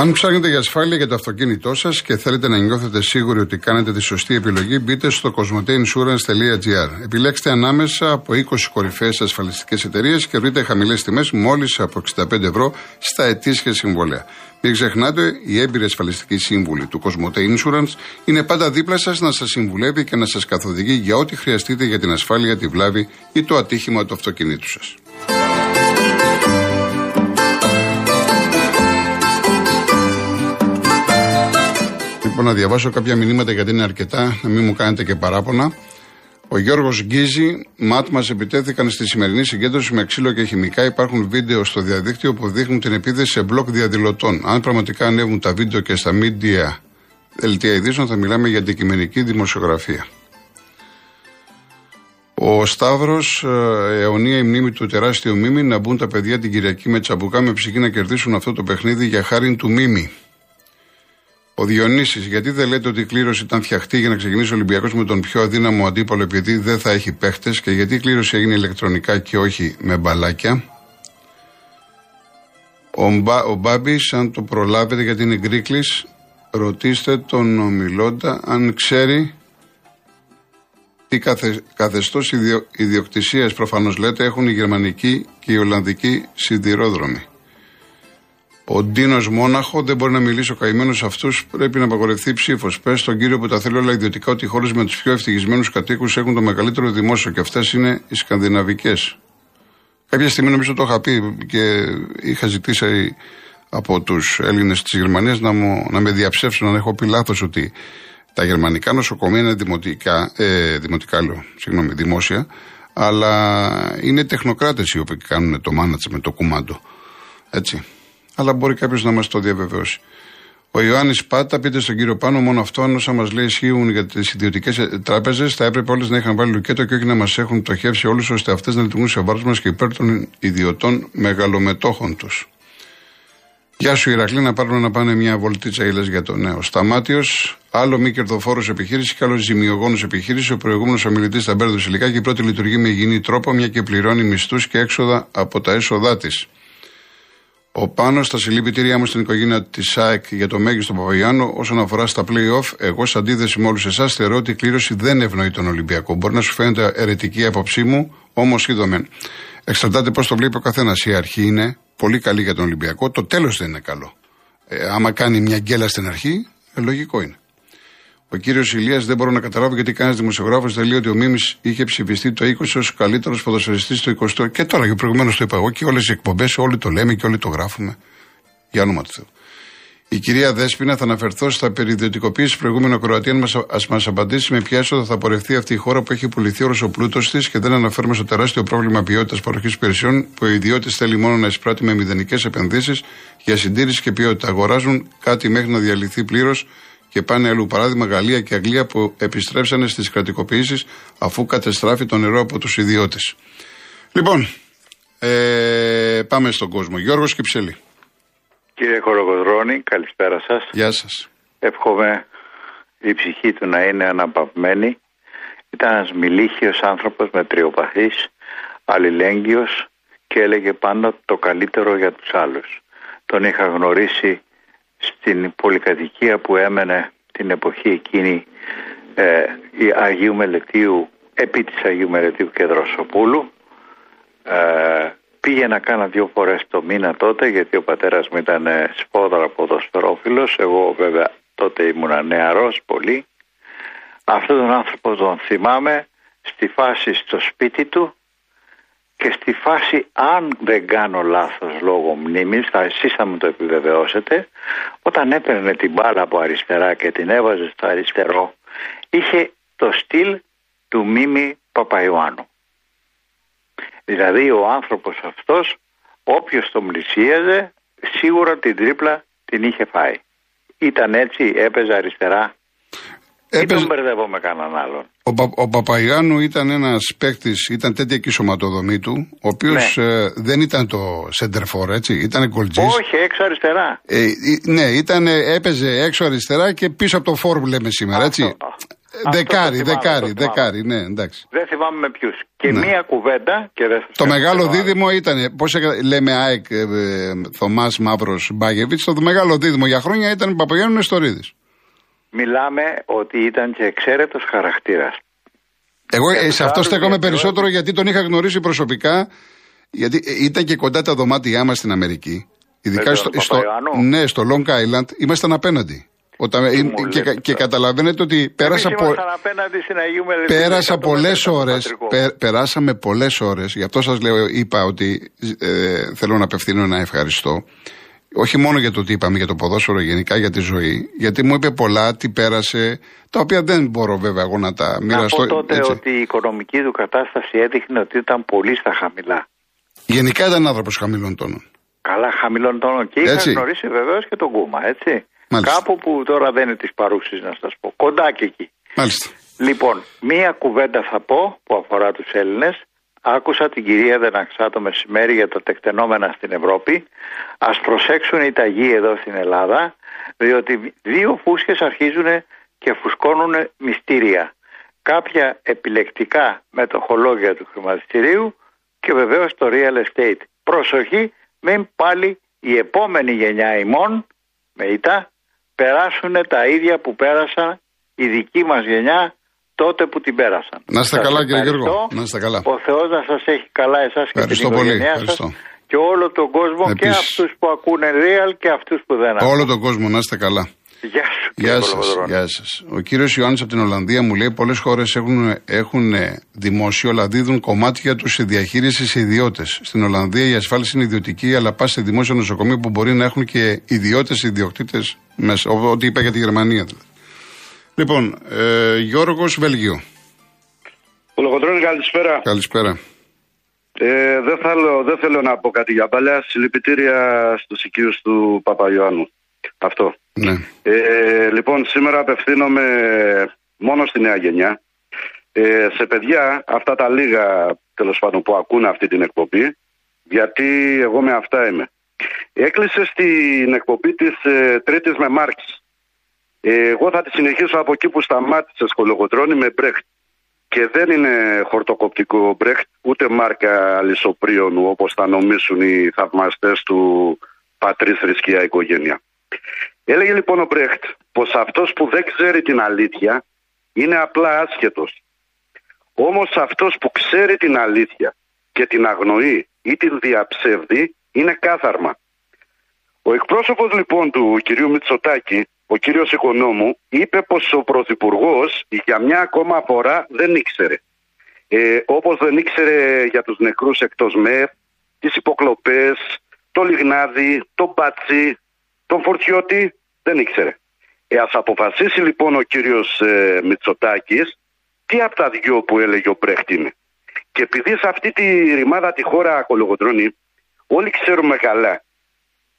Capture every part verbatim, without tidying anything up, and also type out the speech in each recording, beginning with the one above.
Αν ψάχνετε για ασφάλεια για το αυτοκίνητό σας και θέλετε να νιώθετε σίγουροι ότι κάνετε τη σωστή επιλογή, μπείτε στο κοσμοτέιν ίνσουρανς τελεία τζι άρ. Επιλέξτε ανάμεσα από είκοσι κορυφαίες ασφαλιστικές εταιρείες και βρείτε χαμηλές τιμές μόλις από εξήντα πέντε ευρώ στα ετήσια συμβόλαια. Μην ξεχνάτε, οι έμπειροι ασφαλιστικοί σύμβουλοι του Κοσμοτέ Insurance είναι πάντα δίπλα σας να σας συμβουλεύει και να σας καθοδηγεί για ό,τι χρειαστείτε για την ασφάλεια, τη βλάβη ή το ατύχημα του αυτοκινήτου σας. Λοιπόν, να διαβάσω κάποια μηνύματα γιατί είναι αρκετά, να μην μου κάνετε και παράπονα. Ο Γιώργος Γκίζη, ΜΑΤ μας επιτέθηκαν στη σημερινή συγκέντρωση με ξύλο και χημικά. Υπάρχουν βίντεο στο διαδίκτυο που δείχνουν την επίθεση σε μπλοκ διαδηλωτών. Αν πραγματικά ανέβουν τα βίντεο και στα μίντια δελτία ειδήσεων, θα μιλάμε για αντικειμενική δημοσιογραφία. Ο Σταύρος, αιωνία η μνήμη του τεράστιου Μίμη, να μπουν τα παιδιά την Κυριακή με τσαμπουκά με ψυχή να κερδίσουν αυτό το παιχνίδι για χάριν του Μίμη. Ο Διονύσης, γιατί δεν λέτε ότι η κλήρωση ήταν φτιαχτή για να ξεκινήσει ο Ολυμπιακός με τον πιο αδύναμο αντίπαλο, επειδή δεν θα έχει παίχτες, και γιατί η κλήρωση έγινε ηλεκτρονικά και όχι με μπαλάκια. Ο, Μπα, ο Μπάμπης, αν το προλάβετε γιατί είναι γκρίκλης, ρωτήστε τον ομιλώντα αν ξέρει τι καθε, καθεστώς ιδιο, ιδιοκτησίας προφανώς λέτε έχουν οι γερμανικοί και οι ολλανδικοί σιδηρόδρομοι. Ο Ντίνος Μόναχο, δεν μπορεί να μιλήσει ο καημένος, αυτούς πρέπει να απαγορευτεί ψήφος. Πες στον κύριο που τα θέλει όλα ιδιωτικά ότι οι χώρες με τους πιο ευτυχισμένους κατοίκους έχουν το μεγαλύτερο δημόσιο και αυτές είναι οι σκανδιναβικές. Κάποια στιγμή νομίζω το είχα πει και είχα ζητήσει από τους Έλληνες της Γερμανίας να, μου, να με διαψεύσουν αν έχω πει λάθος ότι τα γερμανικά νοσοκομεία είναι δημοτικά, ε, δημοτικά λέω, συγγνώμη, δημόσια, αλλά είναι τεχνοκράτες οι οποίοι κάνουν το μάνατς με το κουμάντο. Έτσι. Αλλά μπορεί κάποιος να μας το διαβεβαιώσει. Ο Ιωάννης Πάτα, πείτε στον κύριο Πάνο, μόνο αυτό αν όσα μας λέει ισχύουν για τις ιδιωτικές τράπεζες, θα έπρεπε όλες να είχαν βάλει λουκέτο και όχι να μας έχουν πτωχεύσει όλους, ώστε αυτές να λειτουργούν σε βάρος μας και υπέρ των ιδιωτών μεγαλομετόχων τους. Γεια σου, Ηρακλή, να πάρουν να πάνε μια βολτίτσα ήλες για το νέο. Σταμάτιος, άλλο μη κερδοφόρος επιχείρηση και άλλο ζημιογόνος επιχείρηση. Ο προηγούμενος ομιλητής τα μπέρδωσε Σιλικάκη, η πρώτη λειτουργεί με υγιεινή τρόπο, μια και πληρώνει μισθούς και έξοδα από τα έσοδά της. Ο Πάνος, στα συλληπιτήριά μου στην οικογένεια της ΣΑΕΚ για το μέγιστο Παπαϊωάννου όσον αφορά στα play-off, εγώ σε αντίθεση με όλους εσάς θεωρώ ότι η κλήρωση δεν ευνοεί τον Ολυμπιακό. Μπορεί να σου φαίνεται αιρετική η άποψή μου, όμως είδομεν. Εξαρτάται πώς το βλέπει ο καθένας. Η αρχή είναι πολύ καλή για τον Ολυμπιακό, το τέλος δεν είναι καλό. Ε, άμα κάνει μια γκέλα στην αρχή, ε, λογικό είναι. Ο κύριος Ηλίας, δεν μπορώ να καταλάβω γιατί κανένας δημοσιογράφος δεν λέει ότι ο Μίμης είχε ψηφιστεί το είκοσι ως καλύτερος ποδοσφαιριστής το είκοσι. Και τώρα, και προηγουμένως το είπα εγώ, και όλες οι εκπομπές, όλοι το λέμε και όλοι το γράφουμε. Για όνομα του Θεού. Η κυρία Δέσπινα, θα αναφερθώ στα περί ιδιωτικοποίησης προηγούμενο Κροατία. Ας μας απαντήσει με ποια έσοδα θα πορευτεί αυτή η χώρα που έχει πουληθεί όλος ο πλούτος της και δεν αναφέρουμε στο τεράστιο πρόβλημα ποιότητας παροχής υπηρεσιών που ο ιδιώτης θέλει μόνο να εισπράττει με μηδενικές επενδύσεις για συντήρηση και ποιότητα. Αγοράζουν κάτι μέχρι να διαλυθεί πλήρως. Και πάνε αλλού. Παράδειγμα, Γαλλία και Αγγλία που επιστρέψανε στις κρατικοποιήσεις αφού κατεστράφει το νερό από τους ιδιώτες. Λοιπόν, ε, πάμε στον κόσμο. Γιώργος Κιψελή. Κύριε Κολοκοτρώνη, καλησπέρα σας. Γεια σας. Εύχομαι η ψυχή του να είναι αναπαυμένη. Ήταν ένας μιλήχιος άνθρωπος, μετριοπαθής, αλληλέγγυος και έλεγε πάντα το καλύτερο για τους άλλους. Τον είχα γνωρίσει στην πολυκατοικία που έμενε την εποχή εκείνη ε, η Αγίου Μελετίου, επί της Αγίου Μελετίου και Δροσοπούλου. Ε, πήγαινα κάνα δύο φορές το μήνα τότε, γιατί ο πατέρας μου ήταν σπόδαρα ποδοσφαιρόφιλος. Εγώ βέβαια τότε ήμουνα νεαρός πολύ. Αυτόν τον άνθρωπο τον θυμάμαι στη φάση στο σπίτι του και στη φάση, αν δεν κάνω λάθος λόγω μνήμης, θα, εσείς θα μου το επιβεβαιώσετε, όταν έπαιρνε την μπάλα από αριστερά και την έβαζε στο αριστερό, είχε το στυλ του Μίμη Παπαϊωάννου. Δηλαδή ο άνθρωπος αυτός, όποιος τον πλησίαζε, σίγουρα την τρίπλα την είχε φάει. Ήταν έτσι, έπαιζε αριστερά. Έπαιζε... Ή τον μπερδεύω με κανέναν άλλον. Ο, Πα, ο Παπαϊωάννου ήταν ένας παίκτης, ήταν τέτοια και η σωματοδομή του, ο οποίος ναι. ε, δεν ήταν το σεντερφόρ, έτσι, ήταν γκολτζής. Όχι, έξω αριστερά. Ε, ναι, ήταν, έπαιζε έξω αριστερά και πίσω από το φόρ, λέμε σήμερα, έτσι. Αυτό. Δεκάρι, δεκάρι, δεκάρι, ναι, εντάξει. Δεν θυμάμαι με ποιους. Και ναι. μία κουβέντα. Και δεν το μεγάλο θυμάμαι. Δίδυμο ήταν, πώς λέμε ΑΕΚ, ε, ε, Θωμάς Μαύρο Μπάγεβιτ, το μεγάλο δίδυμο για χρόνια ήταν Παπαγιάννου Εστορίδης. Μιλάμε ότι ήταν και εξαίρετος χαρακτήρας. Εγώ ε, σε αυτό στέκομαι περισσότερο εγώ... γιατί τον είχα γνωρίσει προσωπικά, γιατί ήταν και κοντά τα δωμάτια μας στην Αμερική. Ειδικά στο, στο, ναι, στο Long Island ήμασταν απέναντι. Όταν, και, και καταλαβαίνετε ότι πέρασα, πο... πέρασα πολλές ώρες, πε, περάσαμε πολλές ώρες, γι' αυτό σας λέω, είπα ότι ε, θέλω να απευθύνω ένα ευχαριστώ. Όχι μόνο για το τι είπαμε για το ποδόσφαιρο, γενικά για τη ζωή. Γιατί μου είπε πολλά, τι πέρασε, τα οποία δεν μπορώ βέβαια εγώ να τα μοιραστώ. Από τότε έτσι. Ότι η οικονομική του κατάσταση έδειχνε ότι ήταν πολύ στα χαμηλά. Γενικά ήταν άνθρωπος χαμηλών τόνων. Καλά, χαμηλών τόνων. Και είχα γνωρίσει βεβαίως και τον Κούμα, έτσι. Μάλιστα. Κάπου που τώρα δεν είναι της παρούσης, να σας πω. Κοντά και εκεί. Μάλιστα. Λοιπόν, μία κουβέντα θα πω που αφορά τους Έλληνες. Άκουσα την κυρία Δεναξά το μεσημέρι για τα τεκτενόμενα στην Ευρώπη. Ας προσέξουν οι ταγοί εδώ στην Ελλάδα, διότι δύο φούσκες αρχίζουν και φουσκώνουν μυστήρια. Κάποια επιλεκτικά μετοχολόγια του χρηματιστηρίου και βεβαίως το real estate. Προσοχή, μην πάλι η επόμενη γενιά ημών, με ητά, περάσουν τα ίδια που πέρασαν η δική μας γενιά τότε που την πέρασαν. Να είστε καλά, κύριε Γιώργο. Να είστε καλά. Ο Θεός να σας έχει καλά εσάς και την οικογένειά σας και όλο τον κόσμο. Επίσης, και αυτούς που ακούνε real και αυτούς που δεν ακούνε. Όλο τον κόσμο, να είστε καλά. Γεια σου, γεια σας, γεια σας. Ο κύριος Ιωάννης από την Ολλανδία μου λέει: πολλές χώρες έχουν, έχουν δημόσιο, αλλά δίδουν κομμάτια τους σε διαχείριση σε ιδιώτες. Στην Ολλανδία η ασφάλιση είναι ιδιωτική, αλλά πας σε δημόσιο νοσοκομείο που μπορεί να έχουν και ιδιώτες ιδιοκτήτες μέσα. Ό,τι είπα για τη Γερμανία δηλαδή. Λοιπόν, ε, Γιώργος Βελγίου. Κολοκοτρώνη, καλησπέρα. Καλησπέρα. Ε, δεν, θέλω, δεν θέλω να πω κάτι για παλιά. Συλληπιτήρια στους οικείους του Παπαϊωάννου. Αυτό. Ναι. Ε, λοιπόν, σήμερα απευθύνομαι μόνο στη νέα γενιά. Ε, σε παιδιά, αυτά τα λίγα τέλος πάντων που ακούν αυτή την εκπομπή, γιατί εγώ με αυτά είμαι. Έκλεισε στην εκπομπή της ε, Τρίτης με Μάρξ. Ε, εγώ θα τη συνεχίσω από εκεί που σταμάτησε, Κολοκοτρώνη, με Μπρέχτ. Και δεν είναι χορτοκοπτικό Μπρέχτ, ούτε μάρκα λισοπρίονου όπως θα νομίσουν οι θαυμαστές του πατρίς, θρησκεία, οικογένεια. Έλεγε λοιπόν ο Μπρέχτ πως αυτός που δεν ξέρει την αλήθεια είναι απλά άσχετος. Όμως αυτός που ξέρει την αλήθεια και την αγνοεί ή την διαψεύδει είναι κάθαρμα. Ο εκπρόσωπος λοιπόν του κυρίου Μητσοτάκη, ο κύριος Οικονόμου, είπε πως ο πρωθυπουργός για μια ακόμα φορά δεν ήξερε. Ε, όπως δεν ήξερε για τους νεκρούς εκτός ΜΕ, τις υποκλοπές, το λιγνάδι, το μπάτσι, τον φορτιώτη, δεν ήξερε. Ε, ας αποφασίσει λοιπόν ο κύριος ε, Μητσοτάκης τι από τα δυο που έλεγε ο Μπρέχτ είναι. Και επειδή σε αυτή τη ρημάδα τη χώρα, Κολοκοτρώνη, όλοι ξέρουμε καλά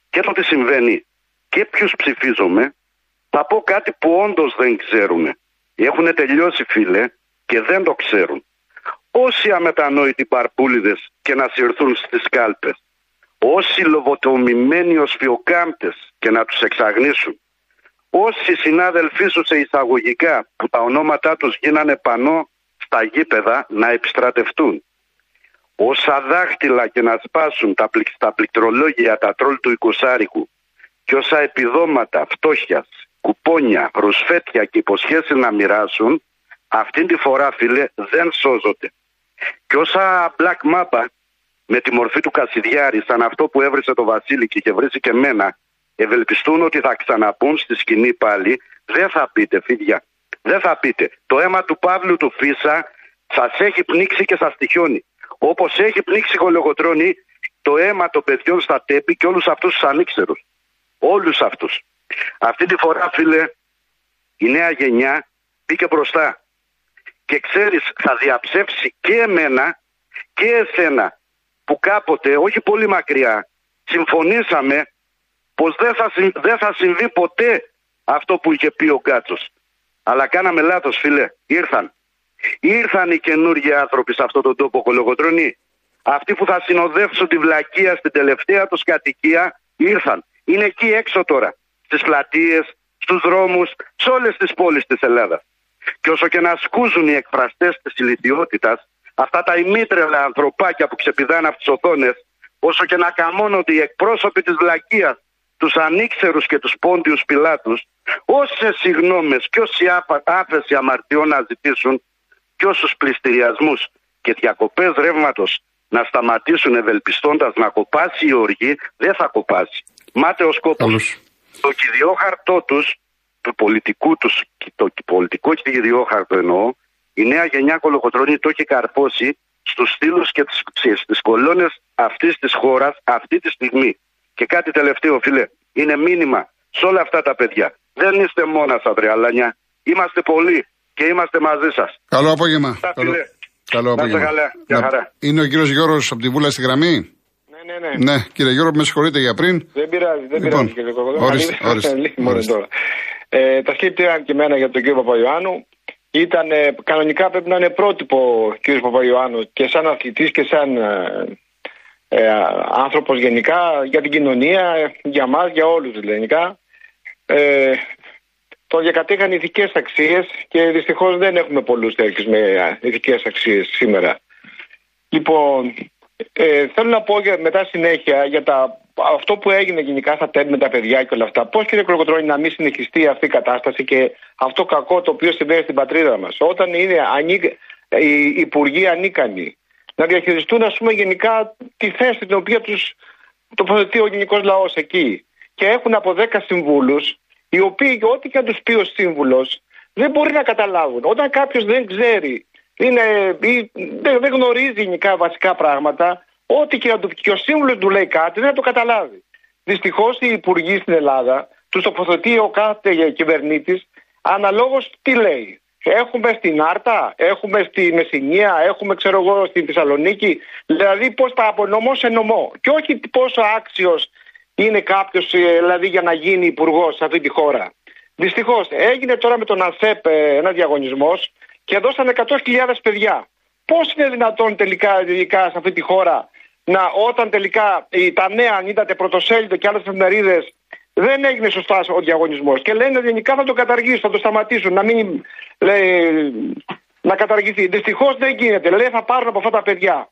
και το τι συμβαίνει και ποιους ψηφίζουμε, θα πω κάτι που όντως δεν ξέρουμε. Έχουν τελειώσει, φίλε, και δεν το ξέρουν. Όσοι αμετανόητοι παρπούλιδες και να συρθούν στις κάλπες, όσοι λοβοτομημένοι ως φιοκάμπτες και να τους εξαγνίσουν, όσοι συνάδελφοί σου σε εισαγωγικά που τα ονόματά τους γίνανε πανώ στα γήπεδα να επιστρατευτούν, όσα δάχτυλα και να σπάσουν τα, πληκ, τα πληκτρολόγια, τα τρόλ του εικοσάρικου και όσα επιδόματα φτώχειας, κουπόνια, ρουσφέτια και υποσχέσεις να μοιράσουν, αυτήν τη φορά, φίλε, δεν σώζονται. Και όσα black mamba με τη μορφή του Κασιδιάρη, σαν αυτό που έβρισε το Βασιλική και βρίζει και μένα, ευελπιστούν ότι θα ξαναπούν στη σκηνή πάλι, δεν θα πείτε, φίδια. Δεν θα πείτε. Το αίμα του Παύλου του Φίσα σας έχει πνίξει και σας τυχιώνει. Όπως έχει πνίξει, Κολοκοτρώνη, το αίμα των παιδιών στα τέπη και όλους αυτούς τους ανήξερους. Όλους αυτούς. Αυτή τη φορά, φίλε, η νέα γενιά μπήκε μπροστά. Και ξέρεις, θα διαψεύσει και εμένα και εσένα, που κάποτε, όχι πολύ μακριά, συμφωνήσαμε πως δεν θα, συ, δεν θα συμβεί ποτέ αυτό που είχε πει ο Κάτσος. Αλλά κάναμε λάθος, φίλε. Ήρθαν. Ήρθαν οι καινούργιοι άνθρωποι σε αυτόν τον τόπο, Κολοκοτρώνη. Αυτοί που θα συνοδεύσουν τη βλακεία στην τελευταία τους κατοικία, ήρθαν. Είναι εκεί έξω τώρα. Στις πλατείες, στους δρόμους, σε όλες τις πόλεις της Ελλάδας. Και όσο και να ασκούζουν οι εκφραστές της ηλιδιότητας, αυτά τα ημίτρελα ανθρωπάκια που ξεπηδάνε από τις οθόνες, όσο και να καμώνονται οι εκπρόσωποι της βλακείας, τους ανήξερους και τους πόντιους πιλάτους, όσες συγγνώμες και όση άφεση αμαρτιών να ζητήσουν και όσους πληστηριασμούς και διακοπές ρεύματος να σταματήσουν ευελπιστώντας να κοπάσει η οργή, δεν θα κοπάσει. Μάταιος σκόπος. Το κυριόχαρτό τους, του πολιτικού τους, το πολιτικό κυριόχαρτο εννοώ, η νέα γενιά Κολοκοτρώνη το έχει καρπώσει στους στήλους και τις ψίες, στις κολόνες αυτής της χώρας αυτή τη στιγμή. Και κάτι τελευταίο, φίλε, είναι μήνυμα σε όλα αυτά τα παιδιά. Δεν είστε μόνας, αδρεαλάνια. Είμαστε πολλοί και είμαστε μαζί σας. Καλό απόγευμα. Στα, καλό. Φίλε. Καλό απόγευμα. Καλά. Να... Χαρά. Είναι ο κύριος Γιώργος από τη Βούλα στη γραμμή. Ναι, ναι. ναι, κύριε Γιώργο, με συγχωρείτε για πριν. Δεν πειράζει, δεν λοιπόν, πειράζει κύριε Κολοκοτρώνη. Ορίστε, ορίστε, ορίστε. Τώρα. Ε, τα σκήπτηκαν και εμένα για τον κύριο Παπαϊωάννου. Ήταν, ε, κανονικά πρέπει να είναι πρότυπο ο κύριος Παπαϊωάννου και σαν αθλητής και σαν ε, ε, άνθρωπος γενικά για την κοινωνία, ε, για μας, για όλους γενικά. Ε, το διακατέχαν ηθικές αξίες και δυστυχώς δεν έχουμε πολλούς τέτοιους με ηθικές αξίες σήμερα. Λοιπόν... Ε, θέλω να πω για, μετά συνέχεια για τα, αυτό που έγινε γενικά στα ΤΕΠ με τα παιδιά και όλα αυτά. Πώς, κύριε Κολοκοτρώνη, να μην συνεχιστεί αυτή η κατάσταση και αυτό κακό το οποίο συμβαίνει στην πατρίδα μας. Όταν είναι ανή, οι υπουργοί ανίκανοι να διαχειριστούν, ας πούμε, γενικά τη θέση την οποία τους τοποθετεί ο γενικός λαός εκεί. Και έχουν από δέκα συμβούλους, οι οποίοι ό,τι και αν τους πει ο σύμβουλος δεν μπορεί να καταλάβουν. Όταν κάποιος δεν ξέρει. Είναι, δεν γνωρίζει γενικά βασικά πράγματα. Ό,τι και ο σύμβουλος του λέει κάτι, δεν θα το καταλάβει. Δυστυχώς οι υπουργοί στην Ελλάδα τους τοποθετεί ο κάθε κυβερνήτης αναλόγως τι λέει. Έχουμε στην Άρτα, έχουμε στη Μεσσηνία, έχουμε ξέρω εγώ στη Θεσσαλονίκη. Δηλαδή πώς παραπονωμό σε νομό. Και όχι πόσο άξιος είναι κάποιος δηλαδή, για να γίνει υπουργός σε αυτή τη χώρα. Δυστυχώς έγινε τώρα με τον ΑΣΕΠ ένα διαγωνισμός. Και δώσανε εκατό χιλιάδες παιδιά. Πώς είναι δυνατόν τελικά, τελικά σε αυτή τη χώρα να όταν τελικά τα νέα, αν είδατε πρωτοσέλιδο και άλλες εφημερίδες, δεν έγινε σωστά ο διαγωνισμός. Και λένε γενικά θα το καταργήσουν, θα το σταματήσουν, να μην λέει, να καταργηθεί. Δυστυχώς δεν γίνεται. Λέει θα πάρουν από αυτά τα παιδιά.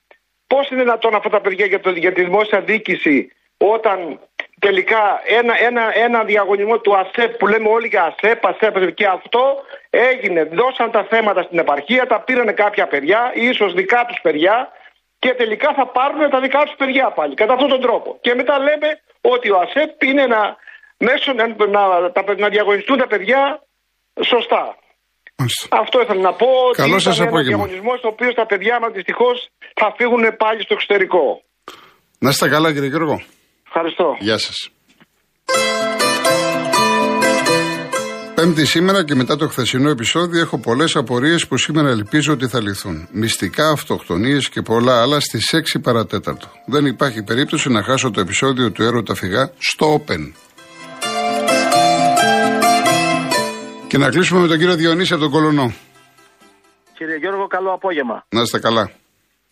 Πώς είναι δυνατόν αυτά τα παιδιά για, το, για τη δημόσια διοίκηση όταν τελικά ένα, ένα, ένα διαγωνισμό του ΑΣΕΠ που λέμε όλοι για ΑΣΕΠ, ΑΣΕΠ και αυτό έγινε. Δώσαν τα θέματα στην επαρχία, τα πήρανε κάποια παιδιά, ίσως δικά τους παιδιά και τελικά θα πάρουν τα δικά τους παιδιά πάλι. Κατά αυτόν τον τρόπο. Και μετά λέμε ότι ο ΑΣΕΠ είναι ένα μέσο να, να, να διαγωνιστούν τα παιδιά σωστά. Αυτό ήθελα να πω. Καλό ότι είναι ένα διαγωνισμό ο οποίο τα παιδιά μας δυστυχώς θα φύγουν πάλι στο εξωτερικό. Να είστε καλά κύριε Γιώργο. Ευχαριστώ. Γεια σας. Πέμπτη σήμερα και μετά το χθεσινό επεισόδιο έχω πολλές απορίες που σήμερα ελπίζω ότι θα λυθούν. Μυστικά, αυτοκτονίες και πολλά άλλα στις έξι παρά τέταρτο. Δεν υπάρχει περίπτωση να χάσω το επεισόδιο του Έρωτα Φυγά στο Open. Και να κλείσουμε με τον κύριο Διονύση από τον Κολονό. Κύριε Γιώργο, καλό απόγευμα. Να είστε καλά.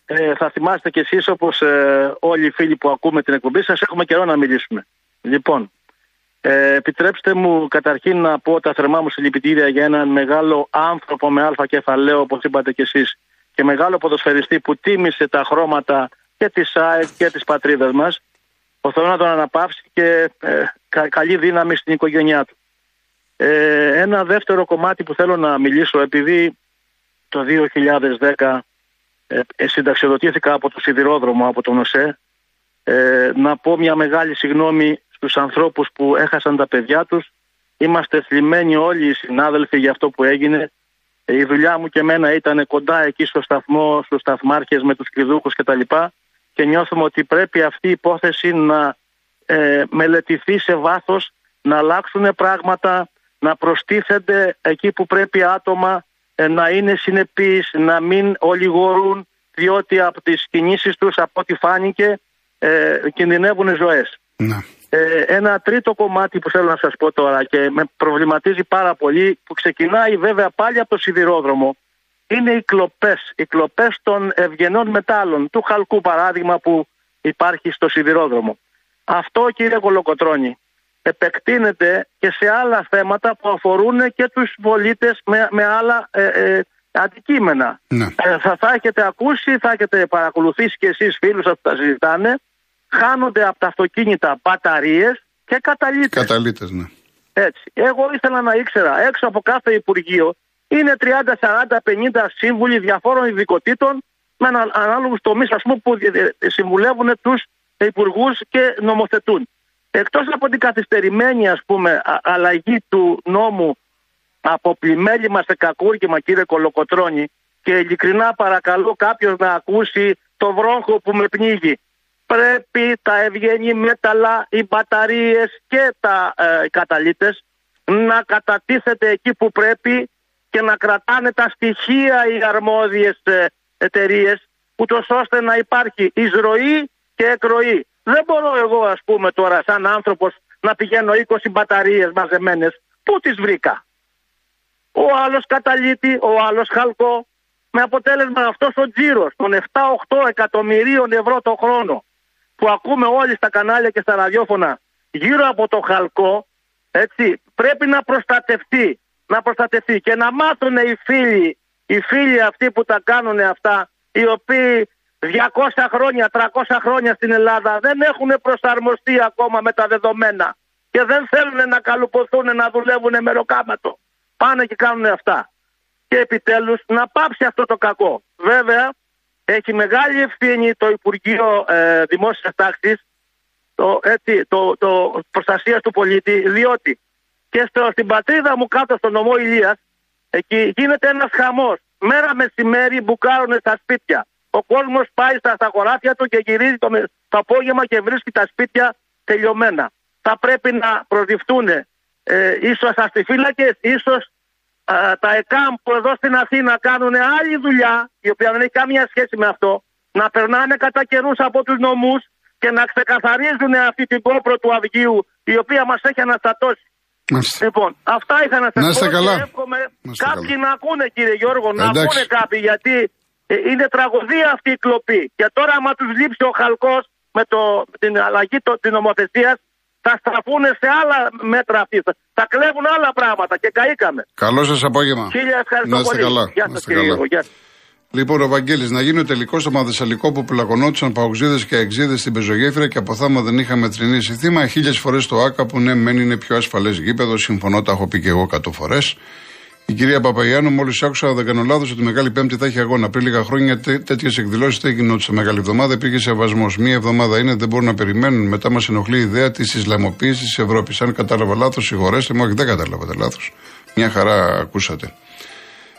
Ε, θα θυμάστε κι εσείς όπως ε, όλοι οι φίλοι που ακούμε την εκπομπή σας έχουμε καιρό να μιλήσουμε. Λοιπόν, ε, επιτρέψτε μου καταρχήν να πω τα θερμά μου συλληπιτήρια για έναν μεγάλο άνθρωπο με αλφα κεφαλαίο όπως είπατε κι εσείς και μεγάλο ποδοσφαιριστή που τίμησε τα χρώματα και της ΣΑΕΚ και της πατρίδας μας. Ο Θεός να τον αναπαύσει και ε, κα, καλή δύναμη στην οικογένειά του. Ε, ένα δεύτερο κομμάτι που θέλω να μιλήσω επειδή το δύο χιλιάδες δέκα Ε, συνταξιοδοτήθηκα από το σιδηρόδρομο, από τον ΟΣΕ. Ε, να πω μια μεγάλη συγγνώμη στους ανθρώπους που έχασαν τα παιδιά τους. Είμαστε θλιμμένοι όλοι οι συνάδελφοι για αυτό που έγινε. Ε, η δουλειά μου και εμένα ήταν κοντά εκεί στο σταθμό, στους σταθμάρχες με τους κλειδούχους κτλ. Και νιώθουμε ότι πρέπει αυτή η υπόθεση να ε, μελετηθεί σε βάθος, να αλλάξουν πράγματα, να προστίθενται εκεί που πρέπει άτομα να είναι συνεπείς, να μην ολιγορούν, διότι από τις κινήσεις τους, από ό,τι φάνηκε, ε, κινδυνεύουν ζωές. Ναι. Ε, ένα τρίτο κομμάτι που θέλω να σας πω τώρα και με προβληματίζει πάρα πολύ, που ξεκινάει βέβαια πάλι από το σιδηρόδρομο, είναι οι κλοπές, οι κλοπές των ευγενών μετάλλων, του χαλκού παράδειγμα που υπάρχει στο σιδηρόδρομο. Αυτό κύριε Κολοκοτρώνη, επεκτείνεται και σε άλλα θέματα που αφορούν και τους πολίτες με, με άλλα ε, ε, αντικείμενα. Ναι. Ε, θα, θα έχετε ακούσει, θα έχετε παρακολουθήσει και εσείς φίλους σας που τα συζητάνε, χάνονται από τα αυτοκίνητα μπαταρίες και καταλύτες. Καταλύτες, ναι. Έτσι. Εγώ ήθελα να ήξερα, έξω από κάθε Υπουργείο είναι τριάντα, σαράντα, πενήντα σύμβουλοι διαφόρων ειδικοτήτων με ανάλογους τομείς, ας πούμε, που συμβουλεύουν τους υπουργούς και νομοθετούν. Εκτός από την καθυστερημένη, ας πούμε, αλλαγή του νόμου από πλημέλημα σε κακούργημα, κύριε Κολοκοτρώνη, και ειλικρινά παρακαλώ κάποιος να ακούσει το βρόχο που με πνίγει. Πρέπει τα ευγενή μέταλλα, οι μπαταρίες και τα ε, καταλύτες να κατατίθεται εκεί που πρέπει και να κρατάνε τα στοιχεία οι αρμόδιες ε, εταιρείες, ούτως ώστε να υπάρχει εισρωή και εκροή. Δεν μπορώ εγώ, ας πούμε, τώρα σαν άνθρωπος να πηγαίνω είκοσι μπαταρίες μαζεμένες. Πού τις βρήκα? Ο άλλος καταλύτη, ο άλλος χαλκό. Με αποτέλεσμα αυτός ο τζίρος των επτά οχτώ εκατομμυρίων ευρώ το χρόνο που ακούμε όλοι στα κανάλια και στα ραδιόφωνα γύρω από το χαλκό, έτσι, πρέπει να προστατευτεί, να προστατευτεί και να μάθουν οι φίλοι, οι φίλοι αυτοί που τα κάνουν αυτά, οι οποίοι διακόσια χρόνια, τριακόσια χρόνια στην Ελλάδα δεν έχουν προσαρμοστεί ακόμα με τα δεδομένα και δεν θέλουν να καλουποθούν να δουλεύουν μεροκάματο. Πάνε και κάνουν αυτά. Και επιτέλους να πάψει αυτό το κακό. Βέβαια έχει μεγάλη ευθύνη το Υπουργείο ε, Δημόσιας Τάξης, το, ε, το, το προστασίας του πολίτη, διότι και στο, στην πατρίδα μου κάτω στον νομό Ηλίας εκεί γίνεται ένας χαμός. Μέρα μεσημέρι μπουκάρουν στα σπίτια. Ο κόσμος πάει στα, στα χωράφια του και γυρίζει το, το απόγευμα και βρίσκει τα σπίτια τελειωμένα. Θα πρέπει να προδειφτούν ε, ίσως αστιφύλακες, ίσως τα ΕΚΑΜ που εδώ στην Αθήνα κάνουν άλλη δουλειά, η οποία δεν έχει καμία σχέση με αυτό, να περνάνε κατά καιρούς από τους νομούς και να ξεκαθαρίζουν αυτή την κόπρο του Αυγίου, η οποία μας έχει αναστατώσει. Μάλιστα. Λοιπόν, αυτά είχα να σας πω και εύχομαι κάποιοι καλά να ακούνε, κύριε Γιώργο. Εντάξει. Να ακούνε κάποιοι, γιατί είναι τραγωδία αυτή η κλοπή. Και τώρα άμα τους λείψει ο χαλκός με το, την αλλαγή το, της νομοθεσίας, θα στραφούν σε άλλα μέτρα αυτή. Θα κλέβουν άλλα πράγματα και καήκαμε. Καλό σας απόγευμα. Χίλια ευχαριστώ πολύ. Καλά. Γεια σας, κύριε Γιώργο. Λοιπόν, ο Βαγγέλης, να γίνει ο τελικός στο Μαδεσσαλικό που πλακωνόντουσαν παοξίδες και αεξίδες στην πεζογέφυρα και από θάμα δεν είχαμε τρινήσει θύμα. Χίλιες φορές το ΆΚΑ που ναι, μένει είναι πιο ασφαλές γήπεδο. Συμφωνώ, τα έχω πει και εγώ εκατό φορές. Η κυρία Παπαϊωάννου, μόλις άκουσα, δεν κάνω λάθος, ότι Μεγάλη Πέμπτη θα έχει αγώνα. Πριν λίγα χρόνια τέ, τέτοιες εκδηλώσεις δεν γινόντουσαν. Μεγάλη Εβδομάδα υπήρχε σεβασμός. Μία εβδομάδα είναι, δεν μπορούν να περιμένουν. Μετά μας ενοχλεί η ιδέα της Ισλαμοποίησης της Ευρώπης. Αν κατάλαβα λάθος, συγχωρέστε μου, όχι, δεν κατάλαβατε λάθος. Μια χαρά ακούσατε.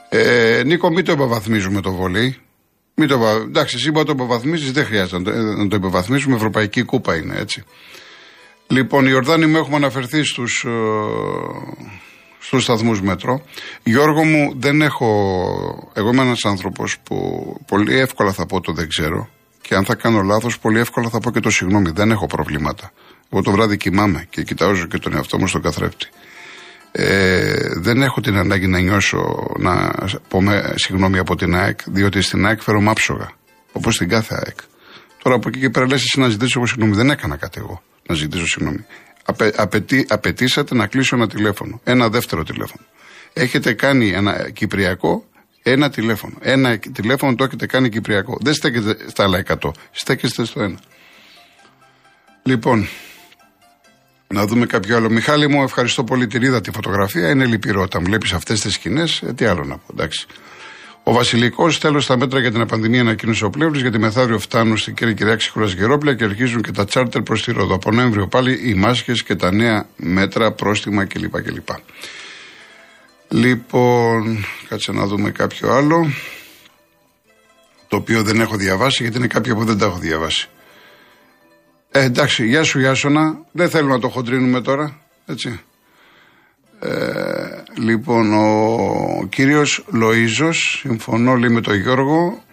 Ε, Νίκο, μην το υποβαθμίζουμε το βολί. Μην το, εντάξει, εσύ μπορεί να το υποβαθμίζεις, δεν χρειάζεται να το, να το υποβαθμίσουμε. Ευρωπαϊκή κούπα είναι, έτσι. Λοιπόν, οι Ιορδάνοι μου έχουμε αναφερθεί στους. Ε, στους σταθμούς μέτρο. Γιώργο μου, δεν έχω... Εγώ είμαι ένας άνθρωπος που πολύ εύκολα θα πω το δεν ξέρω και αν θα κάνω λάθος πολύ εύκολα θα πω και το συγγνώμη. Δεν έχω προβλήματα. Εγώ το βράδυ κοιμάμαι και κοιτάζω και τον εαυτό μου στον καθρέφτη. Ε, δεν έχω την ανάγκη να νιώσω να πω με συγγνώμη από την ΑΕΚ, διότι στην ΑΕΚ φέρομαι άψογα, όπως στην κάθε ΑΕΚ. Τώρα από εκεί και πέρα λες εσύ να ζητήσω εγώ συγγνώμη. Δεν έκανα κάτι εγώ να ζητήσω συγγνώμη. Απαι, απαιτή, απαιτήσατε να κλείσω ένα τηλέφωνο, ένα δεύτερο τηλέφωνο. Έχετε κάνει ένα κυπριακό, ένα τηλέφωνο. Ένα τηλέφωνο το έχετε κάνει κυπριακό. Δεν στέκεστε στα άλλα εκατό, στέκεστε στο ένα. Λοιπόν, να δούμε κάποιο άλλο. Μιχάλη μου, ευχαριστώ πολύ, την είδα τη φωτογραφία. Είναι λυπηρό όταν βλέπεις αυτές τις σκηνές. Ε, τι άλλο να πω, εντάξει. Ο Βασιλικός, τέλος στα μέτρα για την πανδημία, ανακοίνωσε ο Πλεύρης, γιατί μεθαύριο φτάνουν στην Κέρκυρα Κυριάκη Χουρασγερόπλια και αρχίζουν και τα τσάρτερ προς τη Ρόδο. Από Νοέμβριο πάλι οι μάσκες και τα νέα μέτρα, πρόστιμα κλπ. κλπ. Λοιπόν, κάτσε να δούμε κάποιο άλλο, το οποίο δεν έχω διαβάσει, γιατί είναι κάποια που δεν τα έχω διαβάσει. Ε, εντάξει, γεια σου Γιάσονα, δεν θέλουμε να το χοντρίνουμε τώρα, έτσι. Ε, λοιπόν, ο κύριος Λοΐζος, συμφωνώ λέει με τον Γιώργο,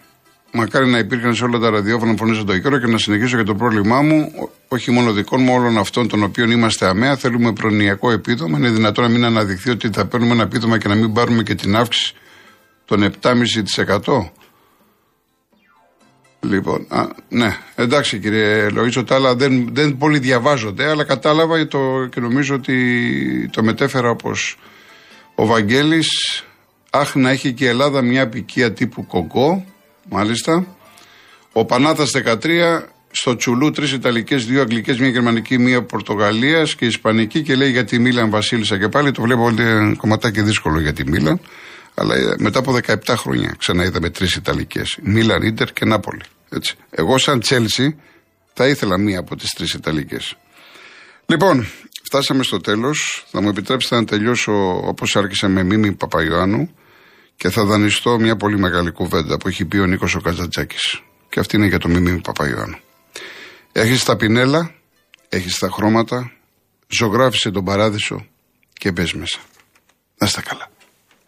μακάρι να υπήρχαν σε όλα τα ραδιόφωνα φωνές από τον Γιώργο και να συνεχίσω για το πρόβλημά μου, όχι μόνο δικών μου, όλων αυτών των οποίων είμαστε αμαία. Θέλουμε προνοιακό επίδομα. Είναι δυνατόν να μην αναδειχθεί ότι θα παίρνουμε ένα επίδομα και να μην πάρουμε και την αύξηση των επτά κόμμα πέντε τοις εκατό? Λοιπόν, α, ναι, εντάξει κύριε Λοΐτσο, τα άλλα δεν, δεν πολύ διαβάζονται, αλλά κατάλαβα το, και νομίζω ότι το μετέφερα όπως ο Βαγγέλης. Αχ, να έχει και η Ελλάδα μια απικία τύπου κοκκό, μάλιστα. Ο Πανάθας δεκατρία, στο Τσουλού τρεις Ιταλικές, δύο Αγγλικές, μια Γερμανική, μια Πορτογαλίας και Ισπανική, και λέει για τη Μίλαν Βασίλισσα και πάλι. Το βλέπω ότι κομματάκι δύσκολο για τη Μίλαν. Αλλά μετά από δεκαεπτά χρόνια ξαναείδαμε τρεις Ιταλικές. Μίλαν, Ίντερ και Νάπολη. Έτσι. Εγώ, σαν Τσέλσι, θα ήθελα μία από τις τρεις Ιταλικές. Λοιπόν, φτάσαμε στο τέλος. Θα μου επιτρέψετε να τελειώσω όπως άρχισα, με Μίμη Παπαϊωάννου, και θα δανειστώ μια πολύ μεγάλη κουβέντα που έχει πει ο Νίκος ο Καζαντζάκης. Και αυτή είναι για το Μίμη Παπαϊωάννου. Έχεις τα πινέλα, έχεις τα χρώματα, ζωγράφισε τον παράδεισο και μπες μέσα. Να είστε καλά.